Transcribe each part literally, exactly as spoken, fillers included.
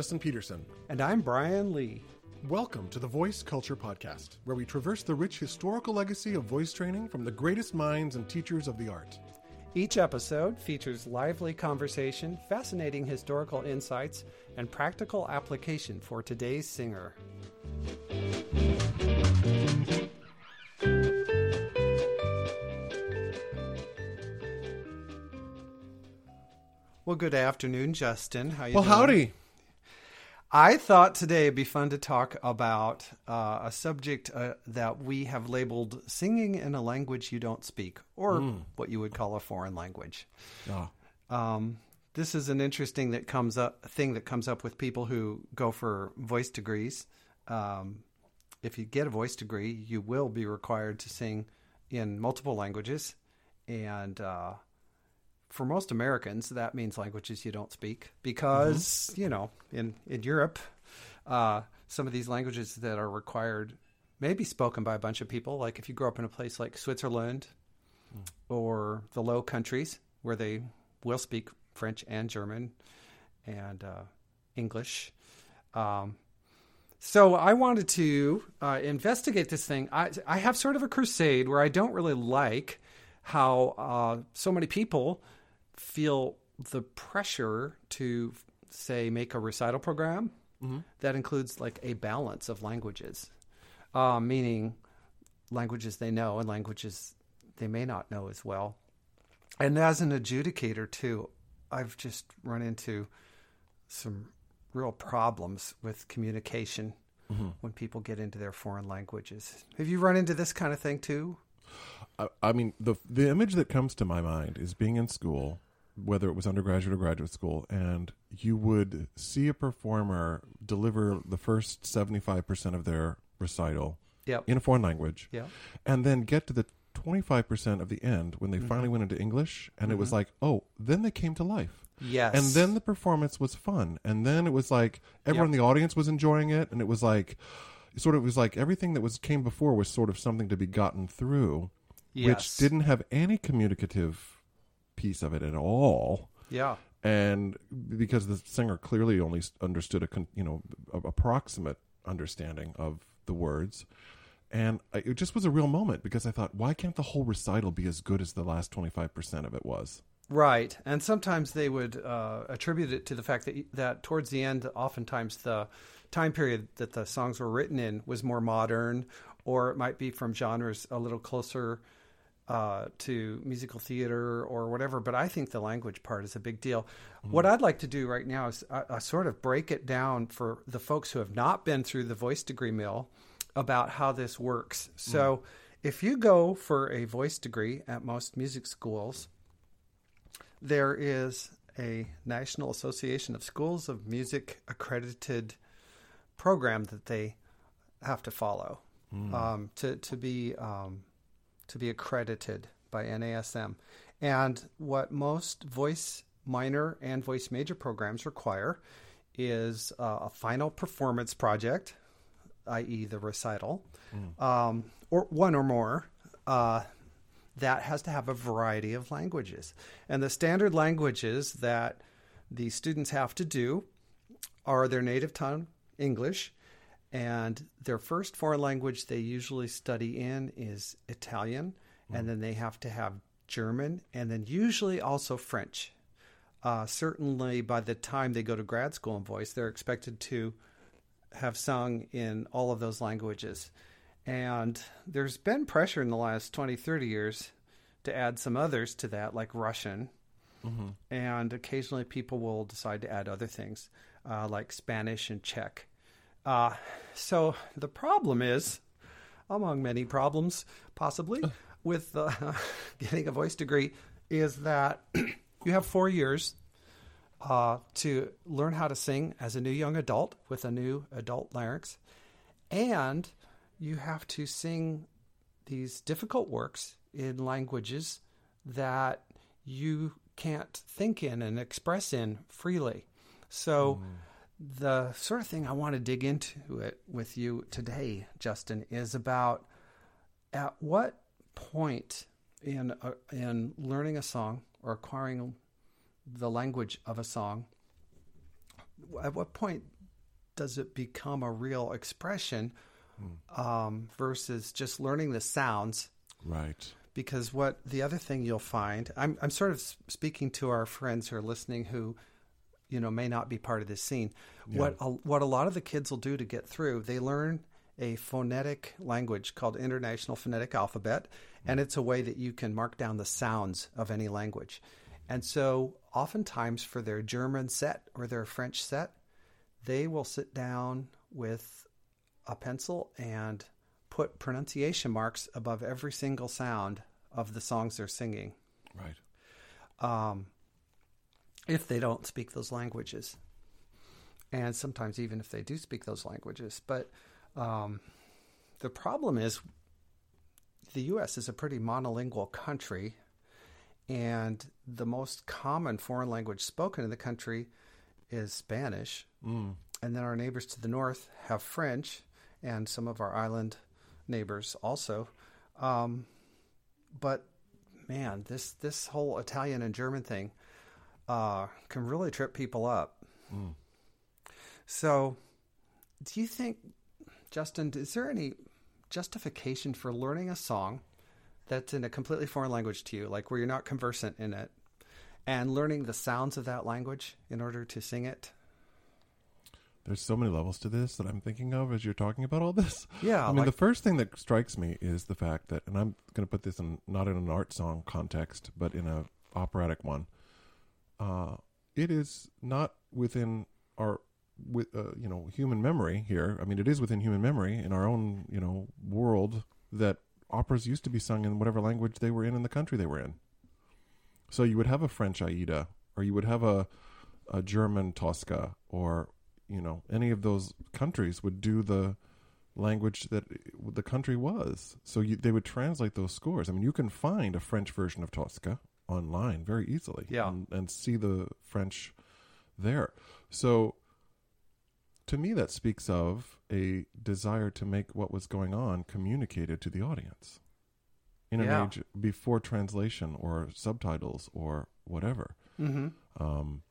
Justin Peterson. And I'm Brian Lee. Welcome to the Voice Culture Podcast, where we traverse the rich historical legacy of voice training from the greatest minds and teachers of the art. Each episode features lively conversation, fascinating historical insights, and practical application for today's singer. Well, good afternoon, Justin. How you well, doing? Well, howdy. I thought today it'd be fun to talk about uh, a subject uh, that we have labeled singing in a language you don't speak, or mm. what you would call a foreign language. Oh. Um, this is an interesting that comes up thing that comes up with people who go for voice degrees. Um, if you get a voice degree, you will be required to sing in multiple languages. And uh, for most Americans, that means languages you don't speak because, mm-hmm. you know, in, in Europe, uh, some of these languages that are required may be spoken by a bunch of people. Like if you grow up in a place like Switzerland mm. or the Low Countries, where they will speak French and German and uh, English. Um, so I wanted to uh, investigate this thing. I, I have sort of a crusade where I don't really like how uh, so many people feel the pressure to, say, make a recital program mm-hmm. that includes like a balance of languages, uh, meaning languages they know and languages they may not know as well. And as an adjudicator, too, I've just run into some real problems with communication mm-hmm. when people get into their foreign languages. Have you run into this kind of thing, too? I, I mean, the the image that comes to my mind is being in school, whether it was undergraduate or graduate school, and you would see a performer deliver the first seventy-five percent of their recital yep. in a foreign language, yep. and then get to the twenty-five percent of the end when they mm-hmm. finally went into English, and mm-hmm. it was like, oh, then they came to life. Yes. And then the performance was fun, and then it was like everyone yep. in the audience was enjoying it, and it was like, sort of, it was like everything that was came before was sort of something to be gotten through, yes. which didn't have any communicative piece of it at all. Yeah. And because the singer clearly only understood a you know a, a approximate understanding of the words. And I, it just was a real moment because I thought, why can't the whole recital be as good as the last twenty-five percent of it was? Right. And sometimes they would uh, attribute it to the fact that that towards the end, oftentimes the time period that the songs were written in was more modern, or it might be from genres a little closer uh, to musical theater or whatever. But I think the language part is a big deal. Mm. What I'd like to do right now is I, I sort of break it down for the folks who have not been through the voice degree mill about how this works. So mm. if you go for a voice degree at most music schools, there is a National Association of Schools of Music accredited program that they have to follow mm. um, to, to be um, to be accredited by N A S M. And what most voice minor and voice major programs require is uh, a final performance project, that is the recital, mm. um, or one or more, uh, that has to have a variety of languages. And the standard languages that the students have to do are their native tongue, English, and their first foreign language they usually study in is Italian, mm. and then they have to have German, and then usually also French. Uh, certainly by the time they go to grad school in voice, they're expected to have sung in all of those languages. And there's been pressure in the last twenty, thirty years to add some others to that, like Russian. Mm-hmm. And occasionally people will decide to add other things, uh, like Spanish and Czech. Uh, so the problem is, among many problems, possibly, with uh, getting a voice degree, is that you have four years Uh, to learn how to sing as a new young adult with a new adult larynx. And you have to sing these difficult works in languages that you can't think in and express in freely. So mm. the sort of thing I want to dig into it with you today, Justin, is about at what point in uh, in learning a song or acquiring the language of a song at what point does it become a real expression mm. um, versus just learning the sounds? Right. Because what the other thing you'll find, I'm, I'm sort of speaking to our friends who are listening who, you know, may not be part of this scene. Yeah. What a, what a lot of the kids will do to get through, they learn a phonetic language called International Phonetic Alphabet, mm-hmm. and it's a way that you can mark down the sounds of any language. And so oftentimes for their German set or their French set, they will sit down with a pencil and put pronunciation marks above every single sound of the songs they're singing. Right. Um, if they don't speak those languages. And sometimes even if they do speak those languages. But um, the problem is the U S is a pretty monolingual country. And the most common foreign language spoken in the country is Spanish. Mm. And then our neighbors to the north have French and some of our island neighbors also. Um, but man, this, this whole Italian and German thing uh, can really trip people up. Mm. So do you think, Justin, is there any justification for learning a song that's in a completely foreign language to you, like where you're not conversant in it, and learning the sounds of that language in order to sing it? There's so many levels to this that I'm thinking of as you're talking about all this. Yeah. I mean, like, the first thing that strikes me is the fact that, and I'm going to put this in, not in an art song context, but in a operatic one. Uh, it is not within our, with, uh, you know, human memory here. I mean, it is within human memory in our own, you know, world that operas used to be sung in whatever language they were in, in the country they were in. So you would have a French Aida, or you would have a, a German Tosca, or, you know, any of those countries would do the language that the country was. So you, they would translate those scores. I mean, you can find a French version of Tosca online very easily, yeah, and, and see the French there. So to me, that speaks of a desire to make what was going on communicated to the audience in an yeah. age before translation or subtitles or whatever. Mm-hmm. Um,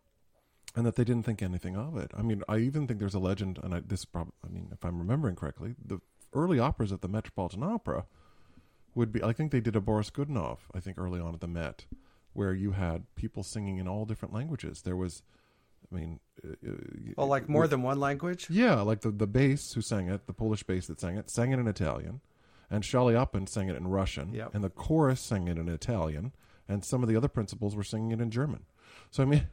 And that they didn't think anything of it. I mean, I even think there's a legend, and I, this probably, I mean, if I'm remembering correctly, the early operas at the Metropolitan Opera would be, I think they did a Boris Godunov, I think early on at the Met, where you had people singing in all different languages. There was, I mean... Oh, like more with, than one language? Yeah, like the, the bass who sang it, the Polish bass that sang it, sang it in Italian, and Schally Oppen sang it in Russian, yep. and the chorus sang it in Italian, and some of the other principals were singing it in German. So, I mean...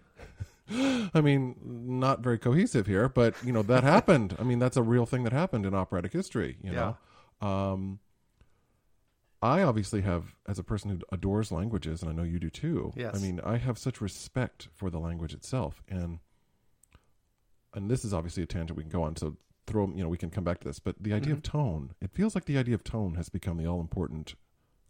I mean, not very cohesive here, but, you know, that happened. I mean, that's a real thing that happened in operatic history, you yeah. know. Um, I obviously have, as a person who adores languages, and I know you do too, yes. I mean, I have such respect for the language itself. And and this is obviously a tangent we can go on, so throw, you know, we can come back to this. But the idea mm-hmm. of tone, it feels like the idea of tone has become the all-important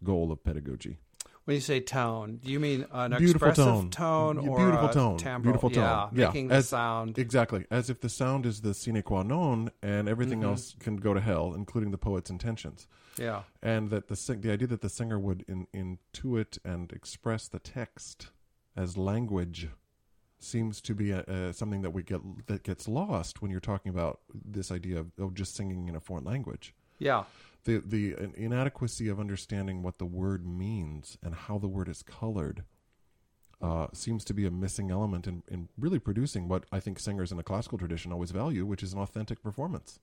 goal of pedagogy. When you say tone, do you mean an beautiful expressive tone, tone or beautiful a tone, timbral? Beautiful tone, yeah, yeah. making as, the sound exactly as if the sound is the sine qua non, and everything mm-hmm. else can go to hell, including the poet's intentions. Yeah, and that the the idea that the singer would in, intuit and express the text as language seems to be a, a, something that we get that gets lost when you're talking about this idea of oh, just singing in a foreign language. Yeah. The the inadequacy of understanding what the word means and how the word is colored uh, seems to be a missing element in, in really producing what I think singers in a classical tradition always value, which is an authentic performance.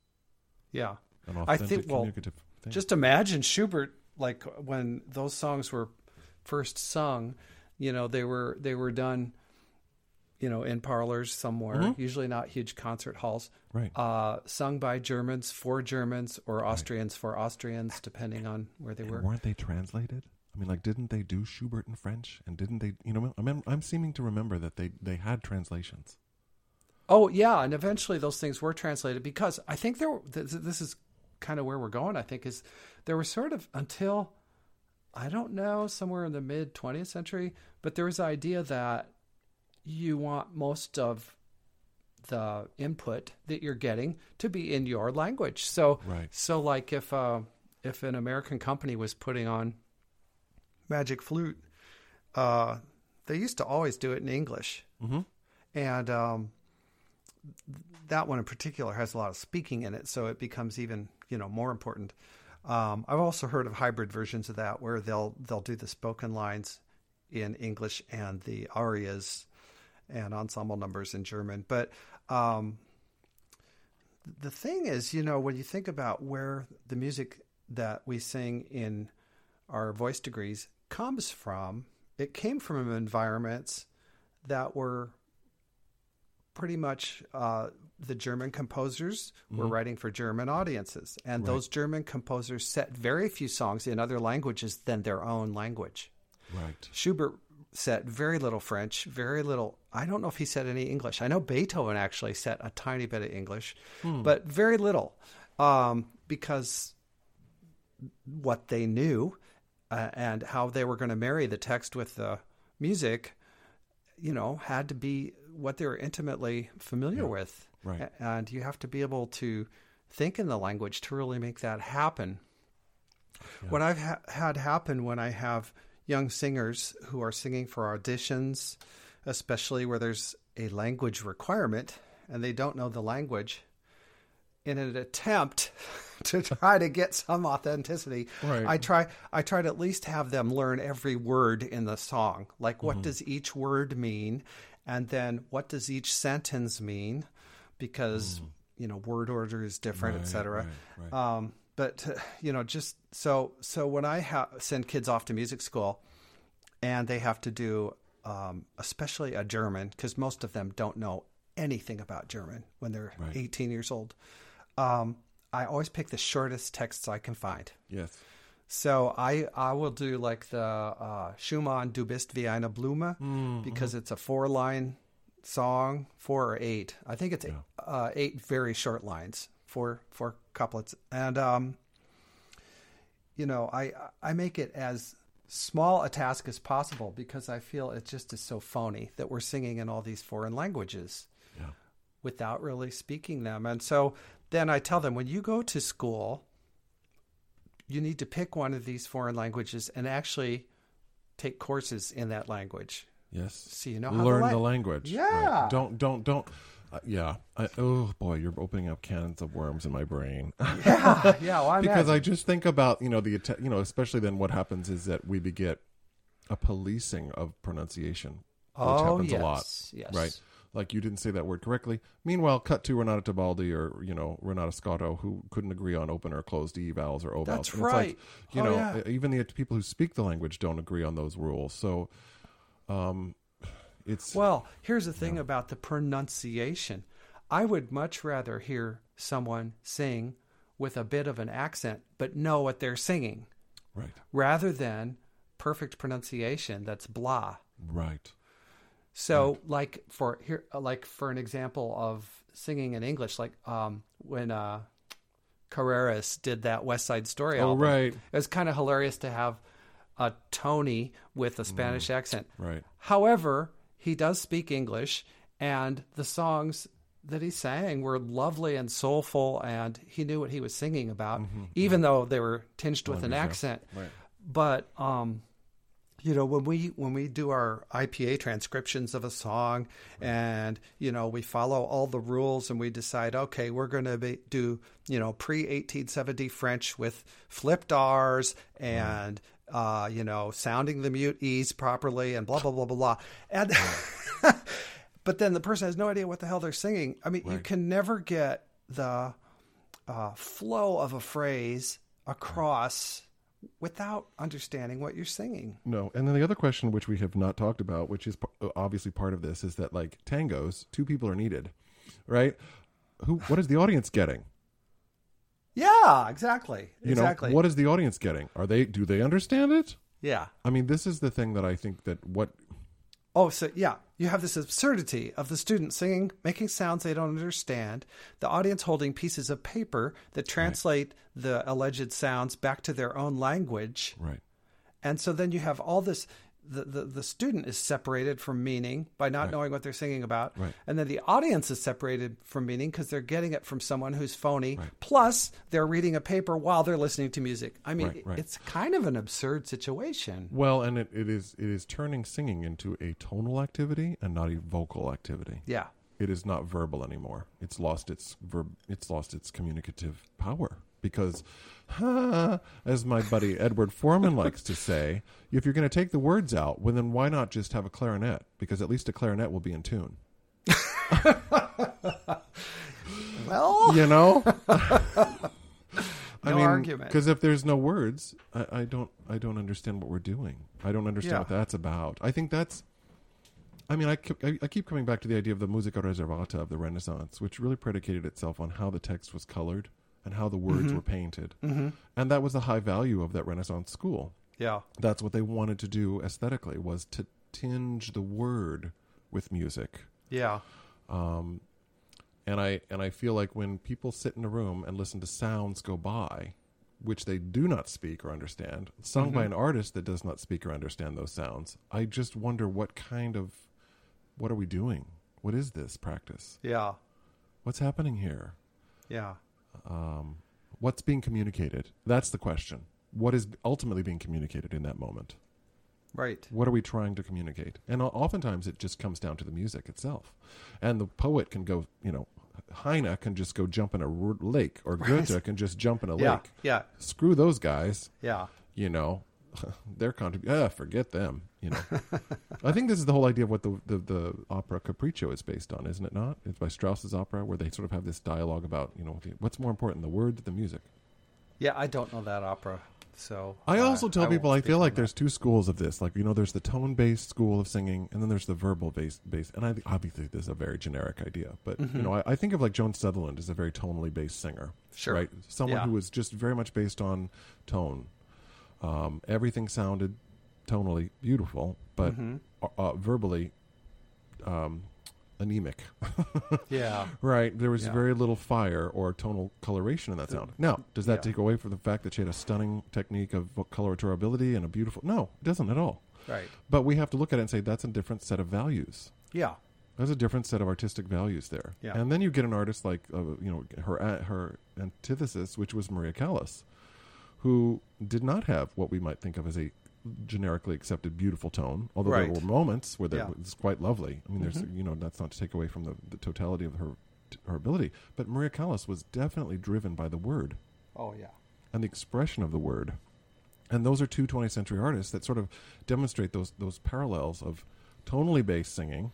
Yeah. An authentic I think, communicative well, thing. Just imagine Schubert, like when those songs were first sung, you know, they were they were done, you know, in parlors somewhere, mm-hmm. usually not huge concert halls, right. uh, sung by Germans for Germans or Austrians right. for Austrians, depending on where they and were. Weren't they translated? I mean, like, didn't they do Schubert in French? And didn't they, you know, I'm, I'm seeming to remember that they, they had translations. Oh, yeah. And eventually those things were translated because I think there, this is kind of where we're going, I think, is there were sort of until, I don't know, somewhere in the mid twentieth century, but there was the idea that you want most of the input that you're getting to be in your language. So, right. so like if uh, if an American company was putting on Magic Flute, uh, they used to always do it in English. Mm-hmm. And um, that one in particular has a lot of speaking in it, so it becomes even, you know, more important. Um, I've also heard of hybrid versions of that where they'll they'll do the spoken lines in English and the arias and ensemble numbers in German. But um, the thing is, you know, when you think about where the music that we sing in our voice degrees comes from, it came from environments that were pretty much uh, the German composers mm-hmm. were writing for German audiences. And right. those German composers set very few songs in other languages than their own language. Right. Schubert set very little French, very little. I don't know if he said any English. I know Beethoven actually set a tiny bit of English, hmm. but very little um, because what they knew uh, and how they were going to marry the text with the music, you know, had to be what they were intimately familiar yeah. with. Right. And you have to be able to think in the language to really make that happen. Yeah. What I've ha- had happen when I have young singers who are singing for auditions, especially where there's a language requirement and they don't know the language, in an attempt to try to get some authenticity, right. I try I try to at least have them learn every word in the song. Like, what mm-hmm. does each word mean? And then what does each sentence mean? Because, mm. you know, word order is different, right, et cetera. Right, right. Um, but, uh, you know, just so so when I ha- send kids off to music school and they have to do um, especially a German, because most of them don't know anything about German when they're right. eighteen years old. Um, I always pick the shortest texts I can find. Yes. So I I will do like the uh, Schumann, Du bist wie eine Blume, mm-hmm. because it's a four-line song, four or eight. I think it's yeah. eight, uh, eight very short lines, four four couplets. And, um, you know, I I make it as small a task as possible because I feel it just is so phony that we're singing in all these foreign languages yeah. without really speaking them. And so then I tell them, when you go to school, you need to pick one of these foreign languages and actually take courses in that language. Yes. So you know how learn to learn the language. Yeah. Right. Don't, don't, don't. Uh, yeah. I, oh, boy, you're opening up cans of worms in my brain. Yeah. Yeah. Well, I because I just think about, you know, the, you know, especially then what happens is that we beget a policing of pronunciation, which oh, happens yes. a lot. Yes. Right. Like, you didn't say that word correctly. Meanwhile, cut to Renata Tebaldi or, you know, Renata Scotto, who couldn't agree on open or closed E vowels or O vowels. That's right. It's like, you oh, know, yeah. even the people who speak the language don't agree on those rules. So um, it's... Well, here's the thing yeah. about the pronunciation. I would much rather hear someone sing with a bit of an accent, but know what they're singing. Right. Rather than perfect pronunciation that's blah. Right. So, right. like for here, like for an example of singing in English, like um, when uh, Carreras did that West Side Story album, oh, right. it was kind of hilarious to have a Tony with a Spanish mm. accent. Right. However, he does speak English, and the songs that he sang were lovely and soulful, and he knew what he was singing about, mm-hmm. even right. though they were tinged with an accent. Right. But um, you know, when we when we do our I P A transcriptions of a song right. and, you know, we follow all the rules and we decide, okay, we're going to do, you know, pre eighteen seventy French with flipped R's and, right. uh, you know, sounding the mute E's properly and blah, blah, blah, blah, blah. And right. but then the person has no idea what the hell they're singing. I mean, right. you can never get the uh, flow of a phrase across right. without understanding what you're singing. No. And then the other question, which we have not talked about, which is obviously part of this, is that, like, tangos, two people are needed, right? Who? What is the audience getting? Yeah, exactly. You exactly. know, what is the audience getting? Are they? Do they understand it? Yeah. I mean, this is the thing that I think that what... Oh, so yeah, you have this absurdity of the student singing, making sounds they don't understand, the audience holding pieces of paper that translate right. the alleged sounds back to their own language. Right. And so then you have all this, the, the, the student is separated from meaning by not right. knowing what they're singing about. Right. And then the audience is separated from meaning because they're getting it from someone who's phony. Right. Plus, they're reading a paper while they're listening to music. I mean, right, right. it's kind of an absurd situation. Well, and it, it is it is turning singing into a tonal activity and not a vocal activity. Yeah. it is not verbal anymore. It's lost its verb. It's lost its communicative power because, ha, as my buddy Edward Foreman likes to say, if you're going to take the words out, well, then why not just have a clarinet? Because at least a clarinet will be in tune. Well, you know, I no mean, argument. Because if there's no words, I, I don't, I don't understand what we're doing. I don't understand yeah. what that's about. I think that's. I mean, I, I keep coming back to the idea of the musica reservata of the Renaissance, which really predicated itself on how the text was colored and how the words mm-hmm. were painted. Mm-hmm. And that was the high value of that Renaissance school. Yeah. That's what they wanted to do aesthetically, was to tinge the word with music. Yeah. Um, and I and I feel like when people sit in a room and listen to sounds go by, which they do not speak or understand, sung mm-hmm. by an artist that does not speak or understand those sounds, I just wonder what kind of... What are we doing? What is this practice? Yeah. What's happening here? Yeah. Um, what's being communicated? That's the question. What is ultimately being communicated in that moment? Right. What are we trying to communicate? And oftentimes it just comes down to the music itself. And the poet can go, you know, Heine can just go jump in a r- lake, or Goethe right. can just jump in a yeah. lake. Yeah. Screw those guys. Yeah. You know. Their contribution, ah, forget them. You know, I think this is the whole idea of what the, the the opera Capriccio is based on, isn't it? Not it's by Strauss's opera, where they sort of have this dialogue about, you know, what's more important, the words or the music. Yeah, I don't know that opera, so I uh, also tell I people I feel like that. There's two schools of this. Like, you know, there's the tone based school of singing, and then there's the verbal based based. And I th- obviously this is a very generic idea, but mm-hmm. you know, I, I think of like Joan Sutherland as a very tonally based singer, sure, right? Someone yeah. who was just very much based on tone. Um, everything sounded tonally beautiful, but mm-hmm. uh, verbally um, anemic. yeah. Right. There was yeah. very little fire or tonal coloration in that sound. Now, does that yeah. take away from the fact that she had a stunning technique of coloratura ability and a beautiful... No, it doesn't at all. Right. But we have to look at it and say, that's a different set of values. Yeah. That's a different set of artistic values there. Yeah. And then you get an artist like, uh, you know, her her antithesis, which was Maria Callas, who did not have what we might think of as a generically accepted beautiful tone, although right. there were moments where yeah. it's quite lovely. I mean, mm-hmm. there's, you know, that's not to take away from the, the totality of her her ability, but Maria Callas was definitely driven by the word. Oh, yeah. And the expression of the word. And those are two twentieth century artists that sort of demonstrate those those parallels of tonally based singing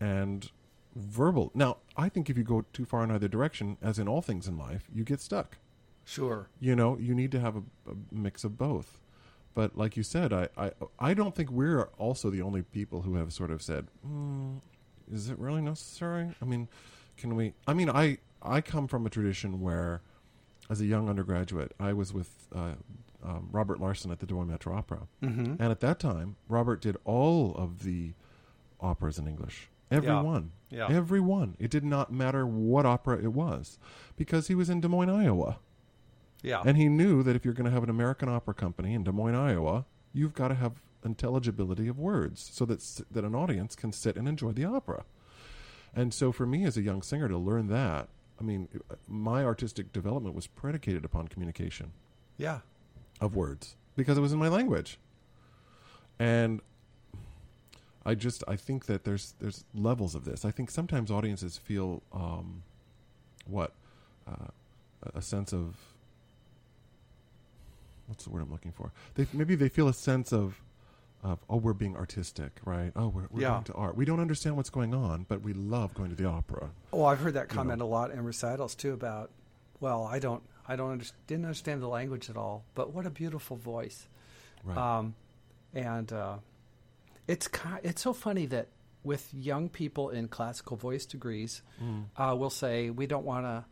and verbal. Now, I think if you go too far in either direction, as in all things in life, you get stuck. Sure. You know, you need to have a, a mix of both. But like you said, I, I I don't think we're also the only people who have sort of said, mm, is it really necessary? I mean, can we... I mean, I, I come from a tradition where, as a young undergraduate, I was with uh, um, Robert Larson at the Des Moines Metro Opera. Mm-hmm. And at that time, Robert did all of the operas in English. Every yeah. one. Yeah. Every one. It did not matter what opera it was, because he was in Des Moines, Iowa. Yeah. And he knew that if you're going to have an American opera company in Des Moines, Iowa, you've got to have intelligibility of words so that that an audience can sit and enjoy the opera. And so for me as a young singer to learn that, I mean, my artistic development was predicated upon communication. Yeah. Of words, because it was in my language. And I just I think that there's there's levels of this. I think sometimes audiences feel um, what uh, a sense of... What's the word I'm looking for? They, maybe they feel a sense of, of oh, we're being artistic, right? Oh, we're, we're yeah. going to art. We don't understand what's going on, but we love going to the opera. Oh, I've heard that comment you know. a lot in recitals too. About, well, I don't, I don't under, didn't understand the language at all, but what a beautiful voice. Right. Um, and uh, it's it's so funny that with young people in classical voice degrees, mm. uh, we'll say we don't want to.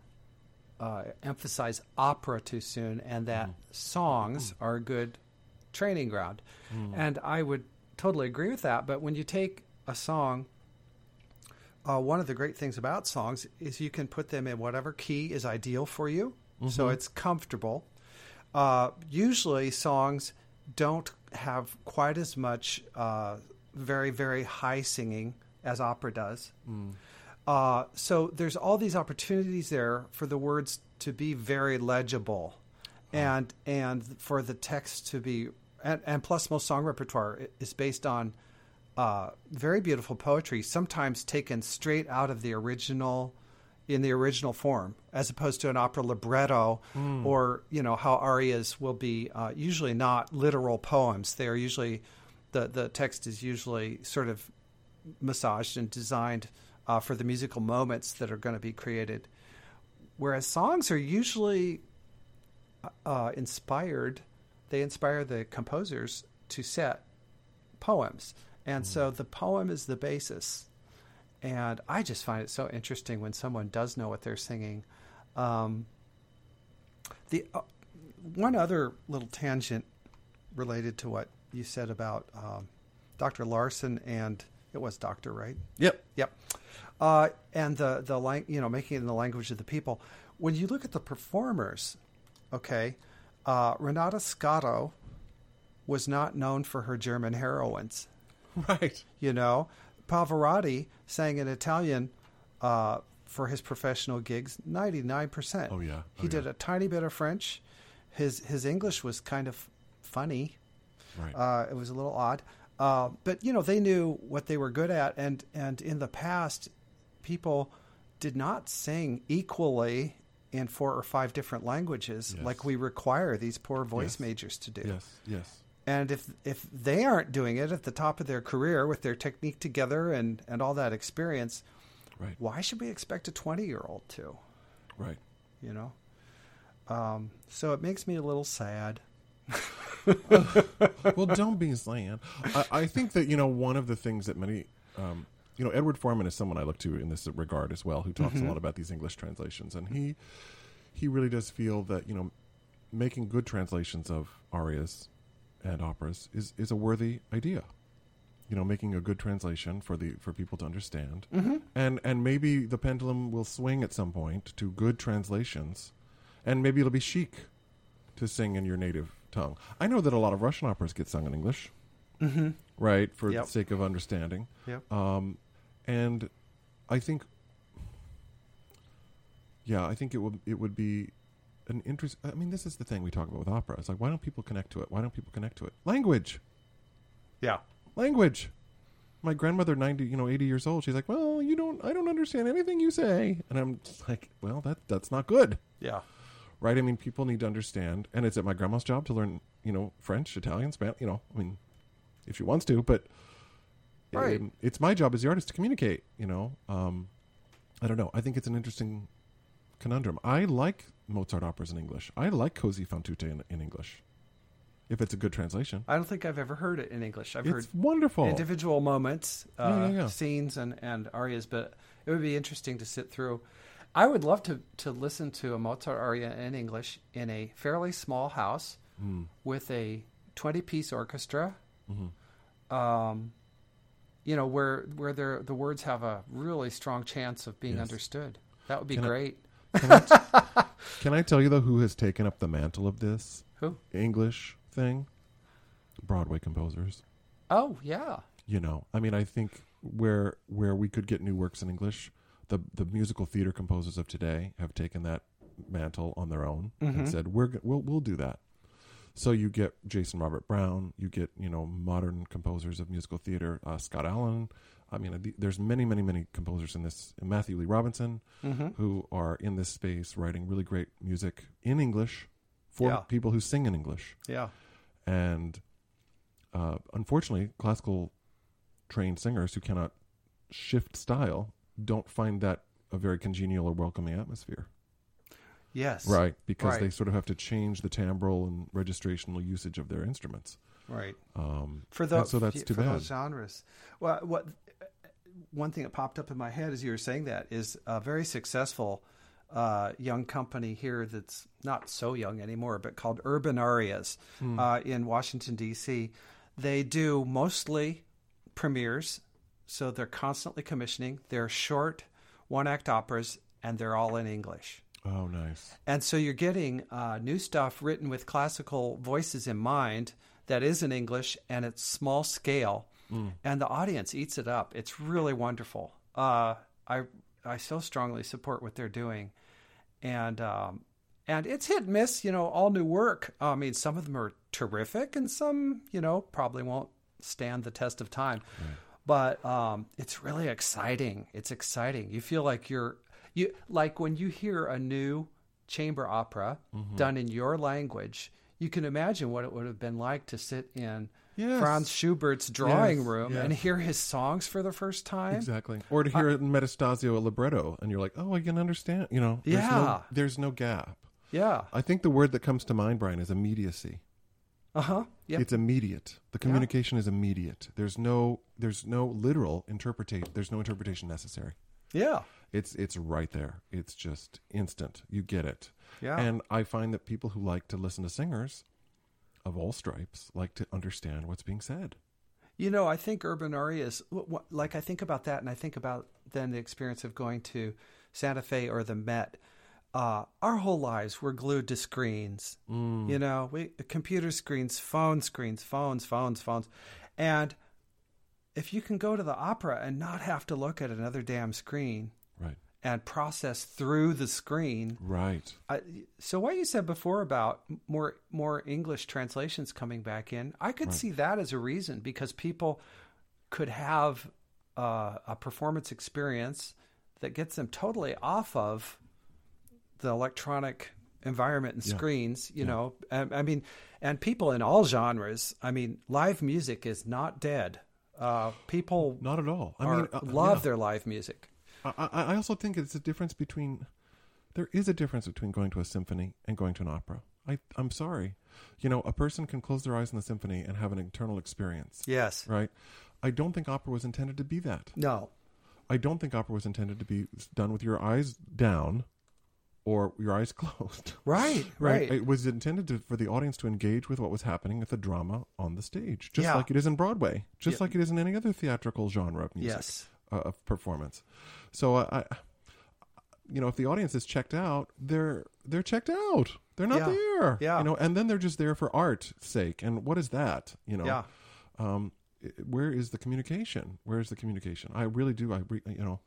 Uh, emphasize opera too soon, and that mm. songs mm. are a good training ground. Mm. And I would totally agree with that. But when you take a song, uh, one of the great things about songs is you can put them in whatever key is ideal for you. Mm-hmm. So it's comfortable. Uh, usually songs don't have quite as much uh, very, very high singing as opera does. Mm. Uh, so there's all these opportunities there for the words to be very legible and oh. and for the text to be, and, and plus most song repertoire is based on uh, very beautiful poetry, sometimes taken straight out of the original, in the original form, as opposed to an opera libretto, mm. or, you know, how arias will be uh, usually not literal poems. They are usually, the, the text is usually sort of massaged and designed uh, for the musical moments that are going to be created. Whereas songs are usually uh, inspired, they inspire the composers to set poems. And mm. so the poem is the basis. And I just find it so interesting when someone does know what they're singing. Um, the uh, one other little tangent related to what you said about um, Doctor Larson, and it was Doctor, right? Yep. Yep. Uh, and the, the lang- you know, making it in the language of the people. When you look at the performers, okay, uh, Renata Scotto was not known for her German heroines. Right. You know? Pavarotti sang in Italian uh, for his professional gigs ninety-nine percent. Oh, yeah. Oh, he did yeah. a tiny bit of French. His his English was kind of funny. Right. Uh, it was a little odd. Uh, but, you know, they knew what they were good at. And, and in the past, people did not sing equally in four or five different languages yes. like we require these poor voice yes. majors to do. Yes, yes. And if if they aren't doing it at the top of their career with their technique together and, and all that experience, right. why should we expect a twenty-year-old to? Right. You know? Um, so it makes me a little sad. uh, well, don't be sad. I, I think that, you know, one of the things that many... Um, you know, Edward Foreman is someone I look to in this regard as well, who talks mm-hmm. a lot about these English translations. And he he really does feel that, you know, making good translations of arias... and operas is, is a worthy idea, you know, making a good translation for the for people to understand, mm-hmm. and and maybe the pendulum will swing at some point to good translations, and maybe it'll be chic to sing in your native tongue. I know that a lot of Russian operas get sung in English, mm-hmm. right, for yep. the sake of understanding. Yep. Um, and I think, yeah, I think it would it would be. An interest. I mean, this is the thing we talk about with opera. It's like, why don't people connect to it? Why don't people connect to it? Language. Yeah. Language. My grandmother, ninety, you know, eighty years old. She's like, well, you don't. I don't understand anything you say. And I'm just like, well, that that's not good. Yeah. Right. I mean, people need to understand. And it's at my grandma's job to learn, you know, French, Italian, Spanish. You know, I mean, if she wants to, but right. Um, it's my job as the artist to communicate. You know, um, I don't know. I think it's an interesting conundrum. I like Mozart operas in English. I like Così fan tutte in, in English, if it's a good translation. I don't think I've ever heard it in English. I've it's heard wonderful individual moments, uh, yeah, yeah, yeah. scenes, and, and arias, but it would be interesting to sit through. I would love to, to listen to a Mozart aria in English in a fairly small house mm. with a twenty-piece orchestra, mm-hmm. um, you know, where where the words have a really strong chance of being yes. understood. That would be Can great. I- Can I, t- can I tell you, though, who has taken up the mantle of this who? English thing? Broadway composers. Oh, yeah. You know, I mean, I think where where we could get new works in English, the, the musical theater composers of today have taken that mantle on their own mm-hmm. and said, We're, we'll we'll do that. So you get Jason Robert Brown, you get, you know, modern composers of musical theater, uh, Scott Allen. I mean, there's many, many, many composers in this. Matthew Lee Robinson, mm-hmm. who are in this space writing really great music in English for yeah. people who sing in English. Yeah. And uh, unfortunately, classical trained singers who cannot shift style don't find that a very congenial or welcoming atmosphere. Yes. Right. Because right. they sort of have to change the timbral and registrational usage of their instruments. Right. Um, for those, so that's too for bad. Those genres. Well, what... One thing that popped up in my head as you were saying that is a very successful uh, young company here that's not so young anymore, but called Urban Arias mm. uh, in Washington, D C. They do mostly premieres, so they're constantly commissioning. They're short, one-act operas, and they're all in English. Oh, nice. And so you're getting uh, new stuff written with classical voices in mind that is in English, and it's small scale. Mm. And the audience eats it up. It's really wonderful. Uh, I I so strongly support what they're doing, and um, and it's hit and miss. You know, all new work. I mean, some of them are terrific, and some you know probably won't stand the test of time. Right. But um, it's really exciting. It's exciting. You feel like you're you like when you hear a new chamber opera mm-hmm. done in your language, you can imagine what it would have been like to sit in yes. Franz Schubert's drawing yes. room yes. and hear his songs for the first time. Exactly. Or to hear uh, Metastasio, a libretto, and you're like, oh, I can understand. You know, there's, yeah. no, there's no gap. Yeah. I think the word that comes to mind, Brian, is immediacy. Uh-huh. Yep. It's immediate. The communication yeah. is immediate. There's no there's no literal interpretation. There's no interpretation necessary. Yeah. It's it's right there. It's just instant. You get it. Yeah. And I find that people who like to listen to singers of all stripes like to understand what's being said. You know, I think Urban Arias, like I think about that and I think about then the experience of going to Santa Fe or the Met. Uh, our whole lives we're glued to screens, mm. you know, we computer screens, phone screens, phones, phones, phones. And if you can go to the opera and not have to look at another damn screen right. and process through the screen. Right. Uh, so what you said before about more, more English translations coming back in, I could right. see that as a reason because people could have uh, a performance experience that gets them totally off of the electronic environment and yeah. screens, you yeah. know, and, I mean, and people in all genres, I mean, live music is not dead. Uh, people not at all. I are, mean, uh, love yeah. their live music. I, I also think it's a difference between, there is a difference between going to a symphony and going to an opera. I, I'm sorry. You know, a person can close their eyes in the symphony and have an internal experience. Yes. Right. I don't think opera was intended to be that. No. I don't think opera was intended to be done with your eyes down or your eyes closed. Right, right. It was intended to, for the audience to engage with what was happening at the drama on the stage, just yeah. like it is in Broadway, just yeah. like it is in any other theatrical genre of music, yes. uh, of performance. So, uh, I, you know, if the audience is checked out, they're they're checked out. They're not yeah. there. Yeah. You know, and then they're just there for art's sake. And what is that? You know, yeah. um, where is the communication? Where is the communication? I really do. I re- you know.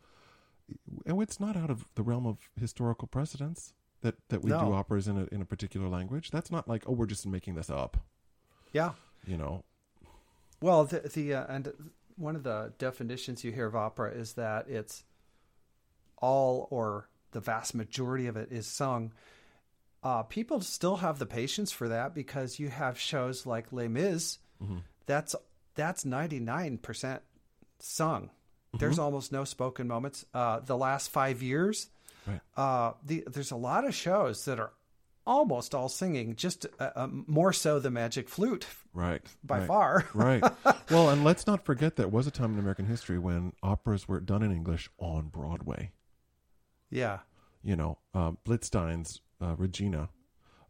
And it's not out of the realm of historical precedence that, that we no. do operas in a in a particular language. That's not like, oh, we're just making this up. Yeah, you know. Well, the the uh, and one of the definitions you hear of opera is that it's all or the vast majority of it is sung. Uh, people still have the patience for that because you have shows like Les Mis. Mm-hmm. That's that's ninety-nine percent sung. There's almost no spoken moments. Uh, the last five years, right. uh, the, there's a lot of shows that are almost all singing, just uh, uh, more so the Magic Flute, right? By right. far, right? Well, and let's not forget that was a time in American history when operas were done in English on Broadway. Yeah, you know, uh, Blitzstein's uh, Regina,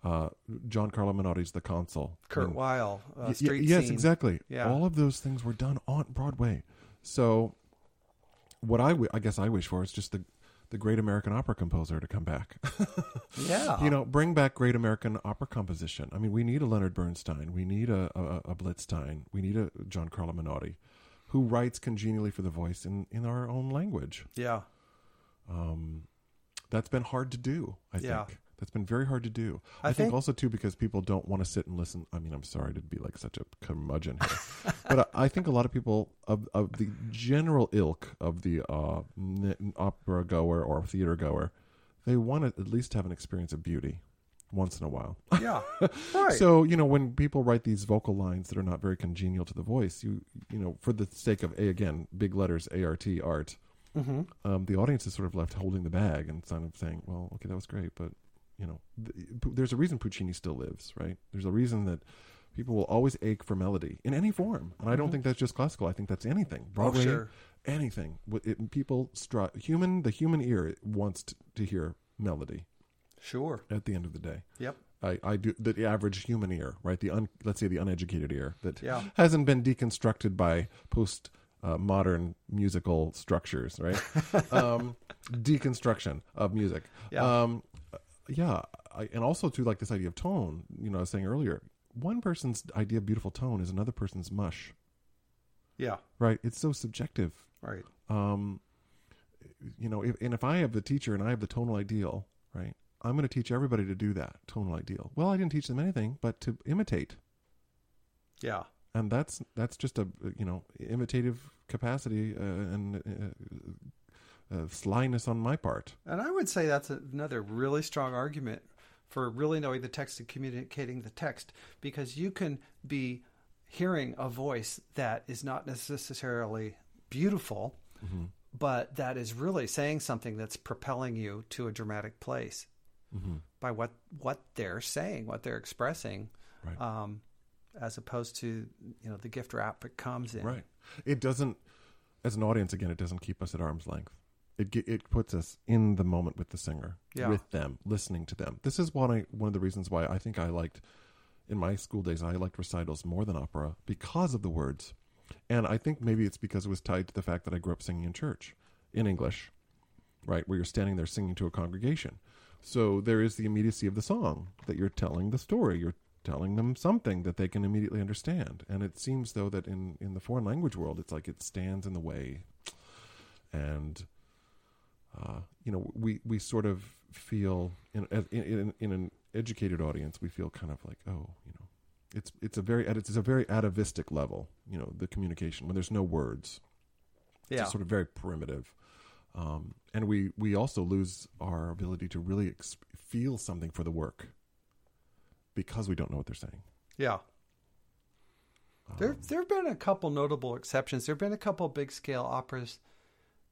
uh, Giancarlo Minotti's The Consul, Kurt Weill, uh, Street y- Yes, scene. Exactly. Yeah. All of those things were done on Broadway, so. What I, w- I guess I wish for is just the, the great American opera composer to come back. yeah. You know, bring back great American opera composition. I mean, we need a Leonard Bernstein. We need a, a, a Blitzstein. We need a Giancarlo Minotti who writes congenially for the voice in, in our own language. Yeah. Um, that's been hard to do, I yeah. think. That's been very hard to do. I, I think, think also, too, because people don't want to sit and listen. I mean, I'm sorry to be like such a curmudgeon here. But I, I think a lot of people of, of the general ilk of the uh, n- opera goer or theater goer, they want to at least have an experience of beauty once in a while. Yeah, right. So, you know, when people write these vocal lines that are not very congenial to the voice, you you know, for the sake of, A, again, big letters, A R T, art, mm-hmm. um, the audience is sort of left holding the bag and kind of saying, well, okay, that was great, but... You know, th- there's a reason Puccini still lives, right? There's a reason that people will always ache for melody in any form. And I don't mm-hmm. think that's just classical. I think that's anything. Broadway, oh, sure. anything. It, people strive. Human, the human ear wants t- to hear melody. Sure. At the end of the day. Yep. I, I do the average human ear, right? The un, let's say the uneducated ear that yeah. hasn't been deconstructed by post uh, modern musical structures, right? um, deconstruction of music. Yeah. Um, Yeah, I, and also too, like this idea of tone. You know, I was saying earlier, one person's idea of beautiful tone is another person's mush. Yeah, right. It's so subjective. Right. Um, you know, if, and if I have the teacher and I have the tonal ideal, right, I'm going to teach everybody to do that tonal ideal. Well, I didn't teach them anything but to imitate. Yeah. And that's that's just a, you know, imitative capacity uh, and uh, uh, slyness on my part. And I would say that's another really strong argument for really knowing the text and communicating the text, because you can be hearing a voice that is not necessarily beautiful, mm-hmm. but that is really saying something that's propelling you to a dramatic place mm-hmm. by what, what they're saying, what they're expressing. Right. Um, as opposed to, you know, the gift wrap it comes in. Right. It doesn't, as an audience, again, it doesn't keep us at arm's length. It it puts us in the moment with the singer, yeah. with them, listening to them. This is one, I, one of the reasons why I think I liked, in my school days, I liked recitals more than opera because of the words. And I think maybe it's because it was tied to the fact that I grew up singing in church, in English, right, where you're standing there singing to a congregation. So there is the immediacy of the song that you're telling the story, you're telling them something that they can immediately understand. And it seems, though, that in, in the foreign language world, it's like it stands in the way. And, uh, you know, we, we sort of feel, in, in in an educated audience, we feel kind of like, oh, you know, it's it's a very it's a very atavistic level, you know, the communication, when there's no words. It's yeah. sort of very primitive. Um, and we, we also lose our ability to really exp- feel something for the work, because we don't know what they're saying. Yeah. Um, there there have been a couple notable exceptions. There have been a couple big scale operas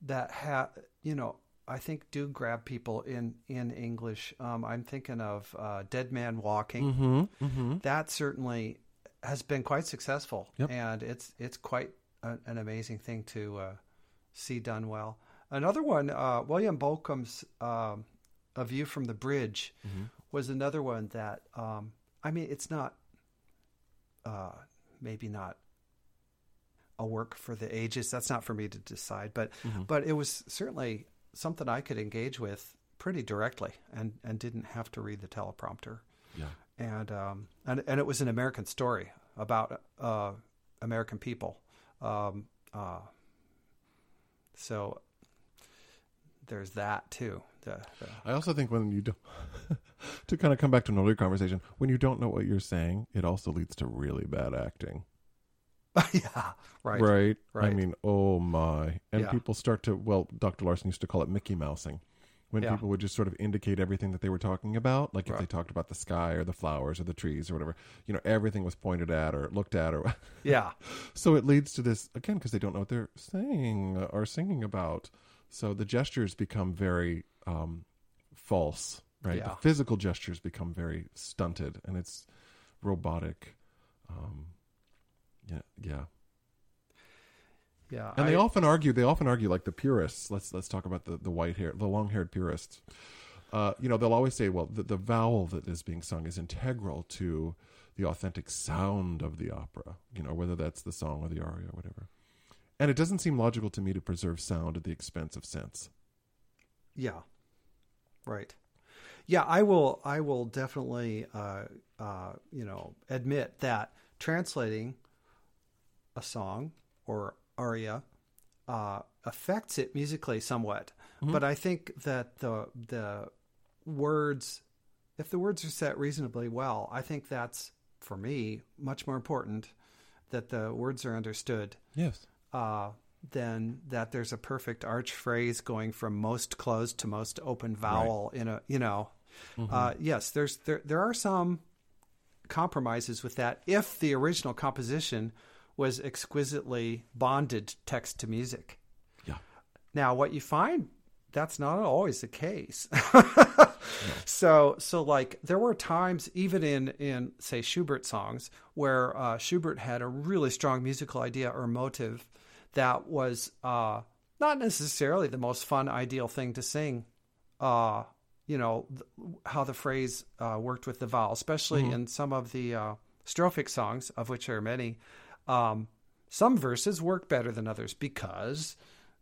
that have, you know, I think do grab people in, in English. Um, I'm thinking of uh, Dead Man Walking. Mm-hmm, mm-hmm. That certainly has been quite successful. Yep. And it's it's quite a, an amazing thing to uh, see done well. Another one, uh, William Bolcomb's um, A View from the Bridge, mm-hmm. was another one that, um, I mean, it's not, uh, maybe not a work for the ages. That's not for me to decide, but, mm-hmm. but it was certainly something I could engage with pretty directly and, and didn't have to read the teleprompter. Yeah. And, um, and, and it was an American story about, uh, American people. Um, uh, so there's that too. The, the... I also think when you don't, to kind of come back to an earlier conversation, when you don't know what you're saying, it also leads to really bad acting. yeah, right. Right? Right. I mean, oh my. And yeah. people start to, well, Doctor Larson used to call it Mickey Mousing, when yeah. people would just sort of indicate everything that they were talking about. Like if right. they talked about the sky or the flowers or the trees or whatever, you know, everything was pointed at or looked at. or Yeah. So it leads to this, again, because they don't know what they're saying or singing about. So the gestures become very... Um, false, right? Yeah. The physical gestures become very stunted, and it's robotic. Um, yeah, yeah, yeah. And I, they often argue. They often argue, like the purists. Let's let's talk about the the white hair, the long haired purists. Uh, you know, they'll always say, "Well, the, the vowel that is being sung is integral to the authentic sound of the opera." You know, whether that's the song or the aria or whatever. And it doesn't seem logical to me to preserve sound at the expense of sense. Yeah. Right. Yeah, I will I will definitely, uh, uh, you know, admit that translating a song or aria uh, affects it musically somewhat. Mm-hmm. But I think that the the words, if the words are set reasonably well, I think that's, for me, much more important that the words are understood. Yes. Uh Than that there's a perfect arch phrase going from most closed to most open vowel right. in a, you know, mm-hmm. uh, yes, there's, there, there are some compromises with that. If the original composition was exquisitely bonded text to music. Yeah. Now what you find, that's not always the case. no. So, so like there were times even in, in say Schubert songs where uh, Schubert had a really strong musical idea or motive that was uh, not necessarily the most fun, ideal thing to sing, uh, you know, th- how the phrase uh, worked with the vowel, especially mm-hmm. in some of the uh, strophic songs, of which there are many. Um, some verses work better than others because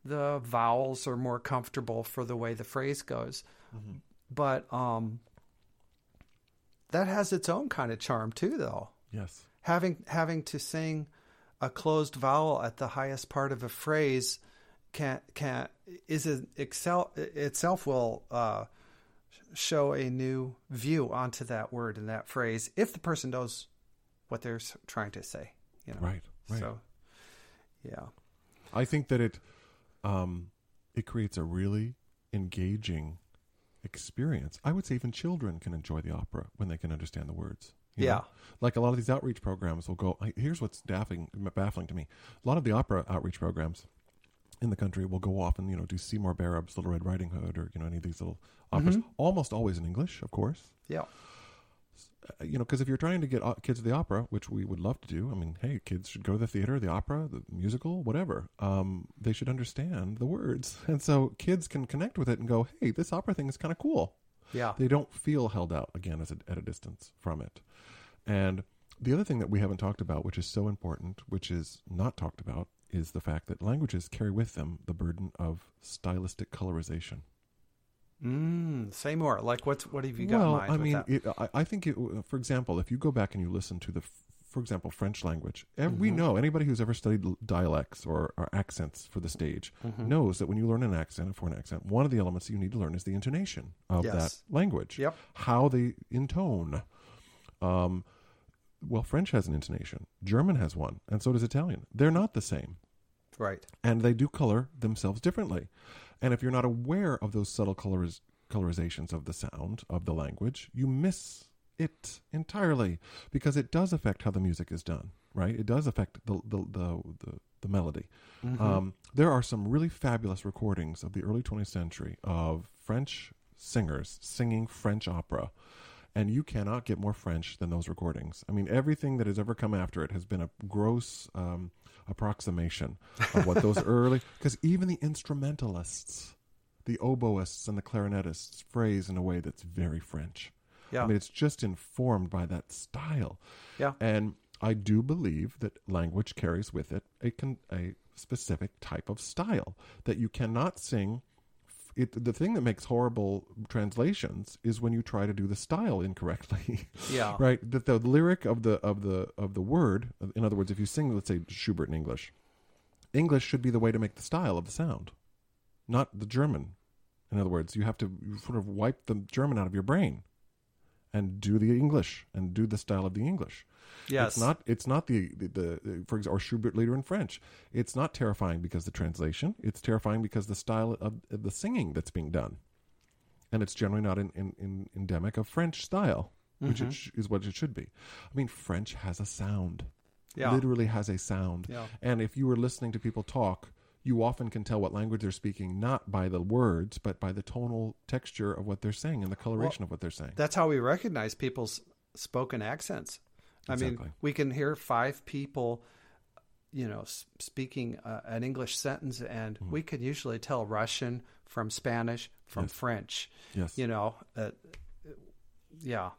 the vowels are more comfortable for the way the phrase goes. Mm-hmm. But um, that has its own kind of charm too, though. Yes. Having having to sing... a closed vowel at the highest part of a phrase can can is an excel itself will uh, show a new view onto that word and that phrase if the person knows what they're trying to say. You know? Right, right. So, yeah. I think that it um, it creates a really engaging experience. I would say even children can enjoy the opera when they can understand the words. You yeah. know? Like a lot of these outreach programs will go, here's what's baffling, baffling to me. A lot of the opera outreach programs in the country will go off and, you know, do Seymour Barab's Little Red Riding Hood or, you know, any of these little operas. Mm-hmm. Almost always in English, of course. Yeah. You know, because if you're trying to get kids to the opera, which we would love to do, I mean, hey, kids should go to the theater, the opera, the musical, whatever. Um, they should understand the words. And so kids can connect with it and go, hey, this opera thing is kind of cool. Yeah. They don't feel held out, again, as a, at a distance from it. And the other thing that we haven't talked about, which is so important, which is not talked about, is the fact that languages carry with them the burden of stylistic colorization. Mm, say more. Like, what's, what have you got well, in mind I mean, with that? It, I, I think, it, for example, if you go back and you listen to the, for example, French language, mm-hmm. we know, anybody who's ever studied dialects or, or accents for the stage mm-hmm. knows that when you learn an accent, a foreign accent, one of the elements you need to learn is the intonation of yes. that language. Yep. How they intone. Um, well, French has an intonation. German has one. And so does Italian. They're not the same. Right. And they do color themselves differently. And if you're not aware of those subtle coloriz- colorizations of the sound, of the language, you miss it entirely because it does affect how the music is done, right? It does affect the the the, the, the melody. Mm-hmm. Um, there are some really fabulous recordings of the early twentieth century of French singers singing French opera. And you cannot get more French than those recordings. I mean, everything that has ever come after it has been a gross um, approximation of what those early... Because even the instrumentalists, the oboists and the clarinetists phrase in a way that's very French. Yeah. I mean, it's just informed by that style. Yeah. And I do believe that language carries with it a, con- a specific type of style that you cannot sing... It, the thing that makes horrible translations is when you try to do the style incorrectly. Yeah. Right? That the lyric of the of the of the word, in other words, if you sing, let's say Schubert in English, English should be the way to make the style of the sound, not the German. In other words, you have to sort of wipe the German out of your brain and do the English and do the style of the English. Yes. It's not, it's not the, the, the for example, or Schubert later in French. It's not terrifying because the translation. It's terrifying because the style of, of the singing that's being done. And it's generally not in, in, in endemic of French style, which mm-hmm. it sh- is what it should be. I mean, French has a sound. Yeah. Literally has a sound. Yeah. And if you were listening to people talk, you often can tell what language they're speaking, not by the words, but by the tonal texture of what they're saying and the coloration well, of what they're saying. That's how we recognize people's spoken accents. Exactly. I mean, we can hear five people, you know, speaking uh, an English sentence, and mm. we can usually tell Russian from Spanish from yes. French. Yes. You know, uh, yeah.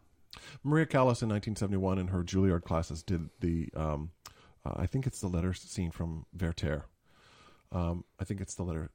Maria Callas in nineteen seventy-one in her Juilliard classes did the, um, uh, I think it's the letter scene from Werther. Um, I think it's the letter,